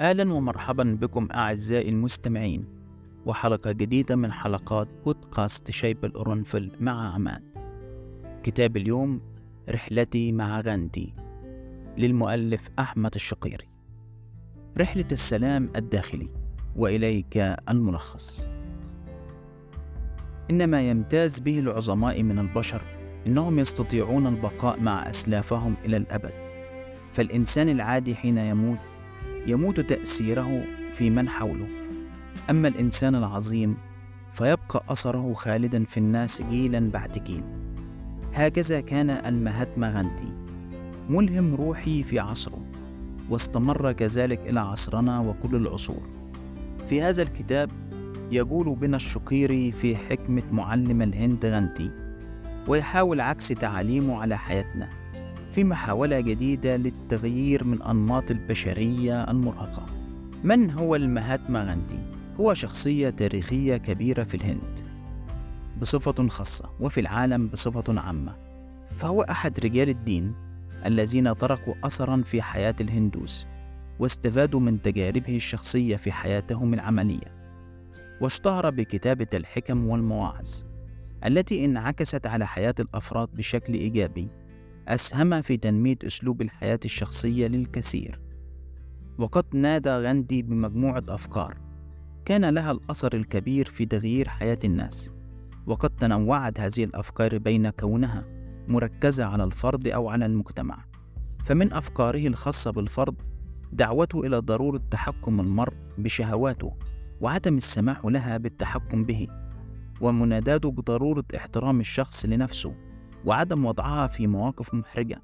أهلا ومرحبا بكم أعزائي المستمعين وحلقة جديدة من حلقات بودكاست شاي بالقرنفل مع عماد. كتاب اليوم رحلتي مع غاندي للمؤلف أحمد الشقيري. رحلة السلام الداخلي، وإليك الملخص. إن ما يمتاز به العظماء من البشر إنهم يستطيعون البقاء مع أسلافهم إلى الأبد، فالإنسان العادي حين يموت تأثيره في من حوله، أما الإنسان العظيم فيبقى أثره خالدا في الناس جيلا بعد جيل. هكذا كان المهاتما غاندي ملهم روحي في عصره، واستمر كذلك إلى عصرنا وكل العصور. في هذا الكتاب يقول بنا الشقيري في حكمة معلم الهند غاندي، ويحاول عكس تعاليمه على حياتنا في محاولة جديدة للتغيير من أنماط البشرية المرهقة. من هو المهاتما غاندي؟ هو شخصية تاريخية كبيرة في الهند بصفة خاصة وفي العالم بصفة عامة، فهو أحد رجال الدين الذين تركوا أثرا في حياة الهندوس، واستفادوا من تجاربه الشخصية في حياتهم العملية، واشتهر بكتابة الحكم والمواعظ التي انعكست على حياة الأفراد بشكل إيجابي، أسهم في تنمية أسلوب الحياة الشخصية للكثير. وقد نادى غاندي بمجموعة أفكار كان لها الأثر الكبير في تغيير حياة الناس، وقد تنوعت هذه الأفكار بين كونها مركزة على الفرد أو على المجتمع. فمن أفكاره الخاصة بالفرد دعوته إلى ضرورة تحكم المرء بشهواته وعدم السماح لها بالتحكم به، ومناداته بضرورة احترام الشخص لنفسه وعدم وضعها في مواقف محرجة.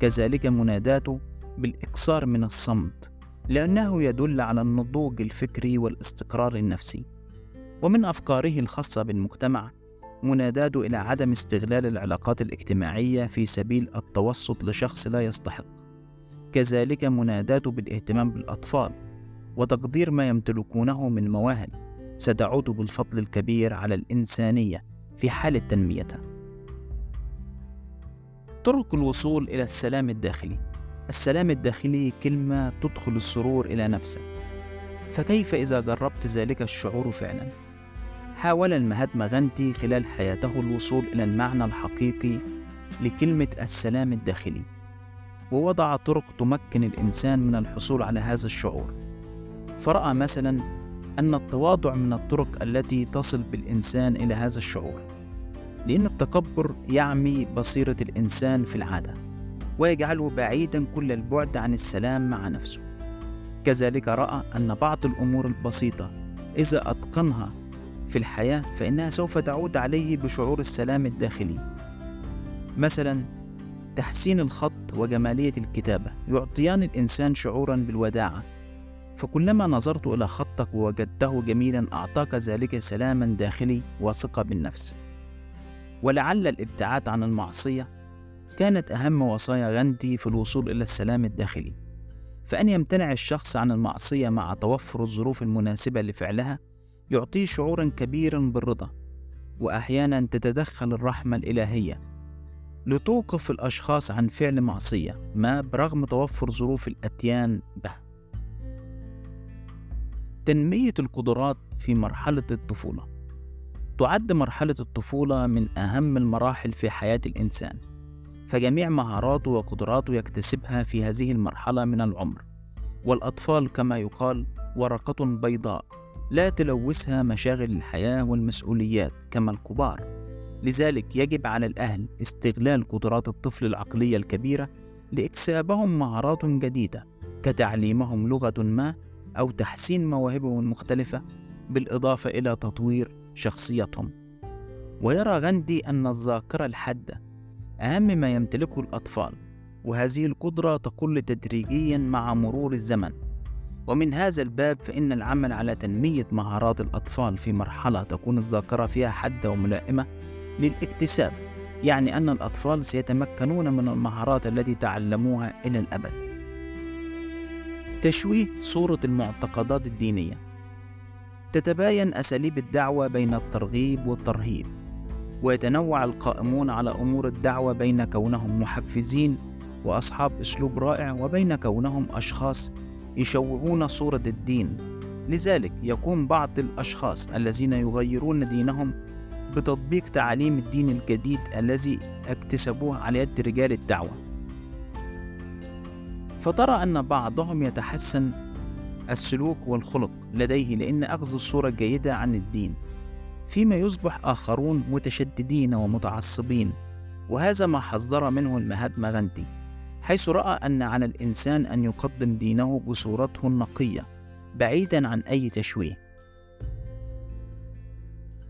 كذلك مناداته بالإكثار من الصمت لأنه يدل على النضوج الفكري والاستقرار النفسي. ومن أفكاره الخاصة بالمجتمع مناداته إلى عدم استغلال العلاقات الاجتماعية في سبيل التوسط لشخص لا يستحق. كذلك مناداته بالاهتمام بالأطفال وتقدير ما يمتلكونه من مواهب ستعود بالفضل الكبير على الإنسانية في حالة تنميتها. طرق الوصول إلى السلام الداخلي. السلام الداخلي كلمة تدخل السرور إلى نفسك، فكيف إذا جربت ذلك الشعور فعلا؟ حاول المهاتما غاندي خلال حياته الوصول إلى المعنى الحقيقي لكلمة السلام الداخلي، ووضع طرق تمكن الإنسان من الحصول على هذا الشعور. فرأى مثلا أن التواضع من الطرق التي تصل بالإنسان إلى هذا الشعور، لأن التكبر يعمي بصيرة الإنسان في العادة ويجعله بعيدا كل البعد عن السلام مع نفسه. كذلك رأى أن بعض الأمور البسيطة إذا أتقنها في الحياة فإنها سوف تعود عليه بشعور السلام الداخلي. مثلا تحسين الخط وجمالية الكتابة يعطيان الإنسان شعورا بالوداعة، فكلما نظرت إلى خطك ووجدته جميلا أعطاك ذلك سلاما داخلي وثقة بالنفس. ولعل الابتعاد عن المعصية كانت أهم وصايا غاندي في الوصول إلى السلام الداخلي، فأن يمتنع الشخص عن المعصية مع توفر الظروف المناسبة لفعلها يعطيه شعورا كبيرا بالرضا. وأحيانا تتدخل الرحمة الإلهية لتوقف الأشخاص عن فعل معصية ما برغم توفر ظروف الأتيان بها. تنمية القدرات في مرحلة الطفولة. تعد مرحلة الطفولة من أهم المراحل في حياة الإنسان، فجميع مهاراته وقدراته يكتسبها في هذه المرحلة من العمر، والأطفال كما يقال ورقة بيضاء لا تلوثها مشاغل الحياة والمسؤوليات كما الكبار، لذلك يجب على الأهل استغلال قدرات الطفل العقلية الكبيرة لإكسابهم مهارات جديدة كتعليمهم لغة ما أو تحسين مواهبهم المختلفة، بالإضافة إلى تطوير شخصيتهم. ويرى غاندي أن الذاكرة الحادة أهم ما يمتلكه الأطفال، وهذه القدرة تقل تدريجيا مع مرور الزمن. ومن هذا الباب فإن العمل على تنمية مهارات الأطفال في مرحلة تكون الذاكرة فيها حادة وملائمة للاكتساب، يعني أن الأطفال سيتمكنون من المهارات التي تعلموها إلى الأبد. تشويه صورة المعتقدات الدينية. تتباين أساليب الدعوة بين الترغيب والترهيب، ويتنوع القائمون على أمور الدعوة بين كونهم محفزين وأصحاب أسلوب رائع وبين كونهم أشخاص يشوهون صورة الدين. لذلك يقوم بعض الأشخاص الذين يغيرون دينهم بتطبيق تعاليم الدين الجديد الذي اكتسبوه على يد رجال الدعوة، فترى أن بعضهم يتحسن السلوك والخلق لديه لأن أخذ الصورة الجيدة عن الدين، فيما يصبح آخرون متشددين ومتعصبين. وهذا ما حذر منه المهاتما غاندي، حيث رأى أن على الإنسان أن يقدم دينه بصورته النقية بعيدا عن أي تشويه.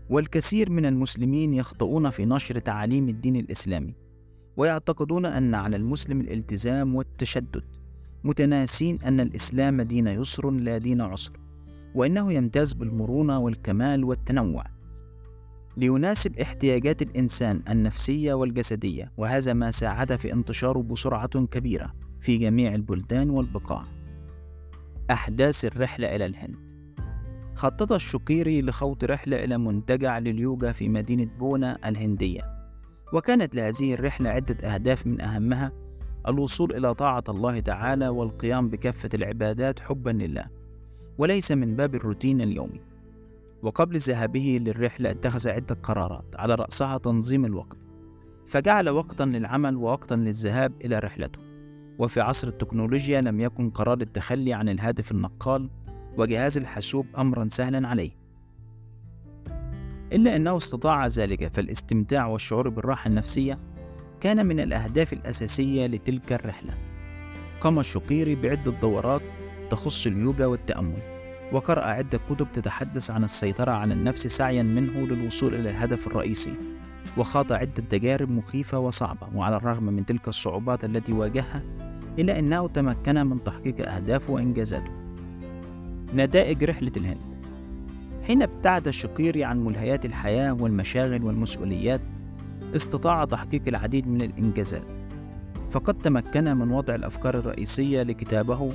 والكثير من المسلمين يخطئون في نشر تعاليم الدين الإسلامي، ويعتقدون أن على المسلم الالتزام والتشدد، متناسين أن الإسلام دين يسر لا دين عسر، وإنه يمتاز بالمرونة والكمال والتنوع ليناسب احتياجات الإنسان النفسية والجسدية. وهذا ما ساعد في انتشاره بسرعة كبيرة في جميع البلدان والبقاع. أحداث الرحلة إلى الهند. خطط الشقيري لخوض رحلة إلى منتجع لليوجا في مدينة بونا الهندية، وكانت لهذه الرحلة عدة أهداف، من أهمها الوصول إلى طاعة الله تعالى والقيام بكافة العبادات حبا لله وليس من باب الروتين اليومي. وقبل ذهابه للرحلة اتخذ عدة قرارات، على رأسها تنظيم الوقت، فجعل وقتا للعمل ووقتا للذهاب إلى رحلته. وفي عصر التكنولوجيا لم يكن قرار التخلي عن الهاتف النقال وجهاز الحاسوب أمرا سهلا عليه، إلا أنه استطاع ذلك، فالاستمتاع والشعور بالراحة النفسية كان من الأهداف الأساسية لتلك الرحلة. قام الشقيري بعدة دورات تخص اليوجا والتأمل، وقرأ عدة كتب تتحدث عن السيطرة على النفس سعيا منه للوصول إلى الهدف الرئيسي، وخاض عدة تجارب مخيفة وصعبة. وعلى الرغم من تلك الصعوبات التي واجهها، إلا أنه تمكن من تحقيق أهدافه وإنجازاته. نتائج رحلة الهند. حين ابتعد الشقيري عن ملهيات الحياة والمشاغل والمسؤوليات، استطاع تحقيق العديد من الإنجازات، فقد تمكن من وضع الأفكار الرئيسية لكتابه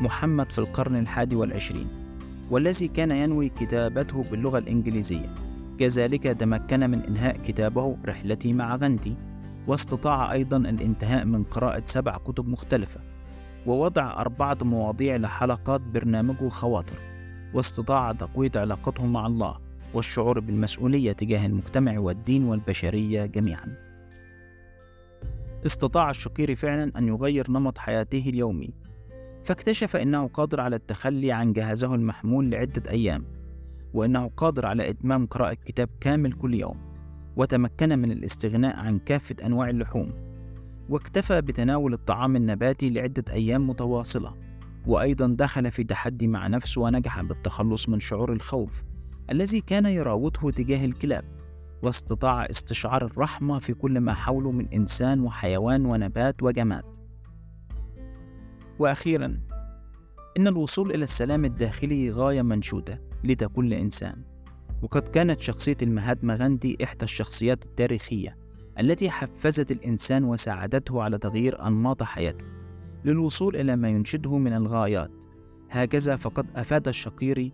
محمد في القرن 21، والذي كان ينوي كتابته باللغة الإنجليزية. كذلك تمكن من إنهاء كتابه رحلتي مع غاندي، واستطاع أيضا الانتهاء من قراءة 7 كتب مختلفة، ووضع 4 مواضيع لحلقات برنامجه خواطر، واستطاع تقوية علاقته مع الله والشعور بالمسؤولية تجاه المجتمع والدين والبشرية جميعا. استطاع الشقيري فعلا أن يغير نمط حياته اليومي، فاكتشف أنه قادر على التخلي عن جهازه المحمول لعدة أيام، وأنه قادر على إتمام قراءة كتاب كامل كل يوم، وتمكن من الاستغناء عن كافة أنواع اللحوم، واكتفى بتناول الطعام النباتي لعدة أيام متواصلة. وأيضا دخل في تحدي مع نفسه ونجح بالتخلص من شعور الخوف الذي كان يراوده تجاه الكلاب، واستطاع استشعار الرحمة في كل ما حوله من إنسان وحيوان ونبات وجماد. وأخيرا، إن الوصول إلى السلام الداخلي غاية منشودة لتكل إنسان، وقد كانت شخصية المهاتما غاندي إحدى الشخصيات التاريخية التي حفزت الإنسان وساعدته على تغيير أنماط حياته للوصول إلى ما ينشده من الغايات. هكذا فقد أفاد الشقيري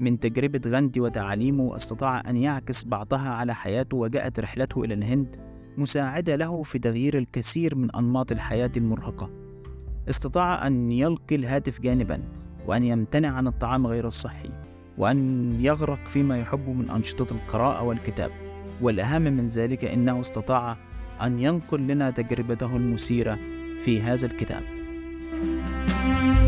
من تجربة غاندي وتعاليمه، واستطاع أن يعكس بعضها على حياته. وجاءت رحلته إلى الهند مساعدة له في تغيير الكثير من أنماط الحياة المرهقة. استطاع أن يلقي الهاتف جانبا، وأن يمتنع عن الطعام غير الصحي، وأن يغرق فيما يحبه من أنشطة القراءة والكتاب. والأهم من ذلك أنه استطاع أن ينقل لنا تجربته المثيرة في هذا الكتاب.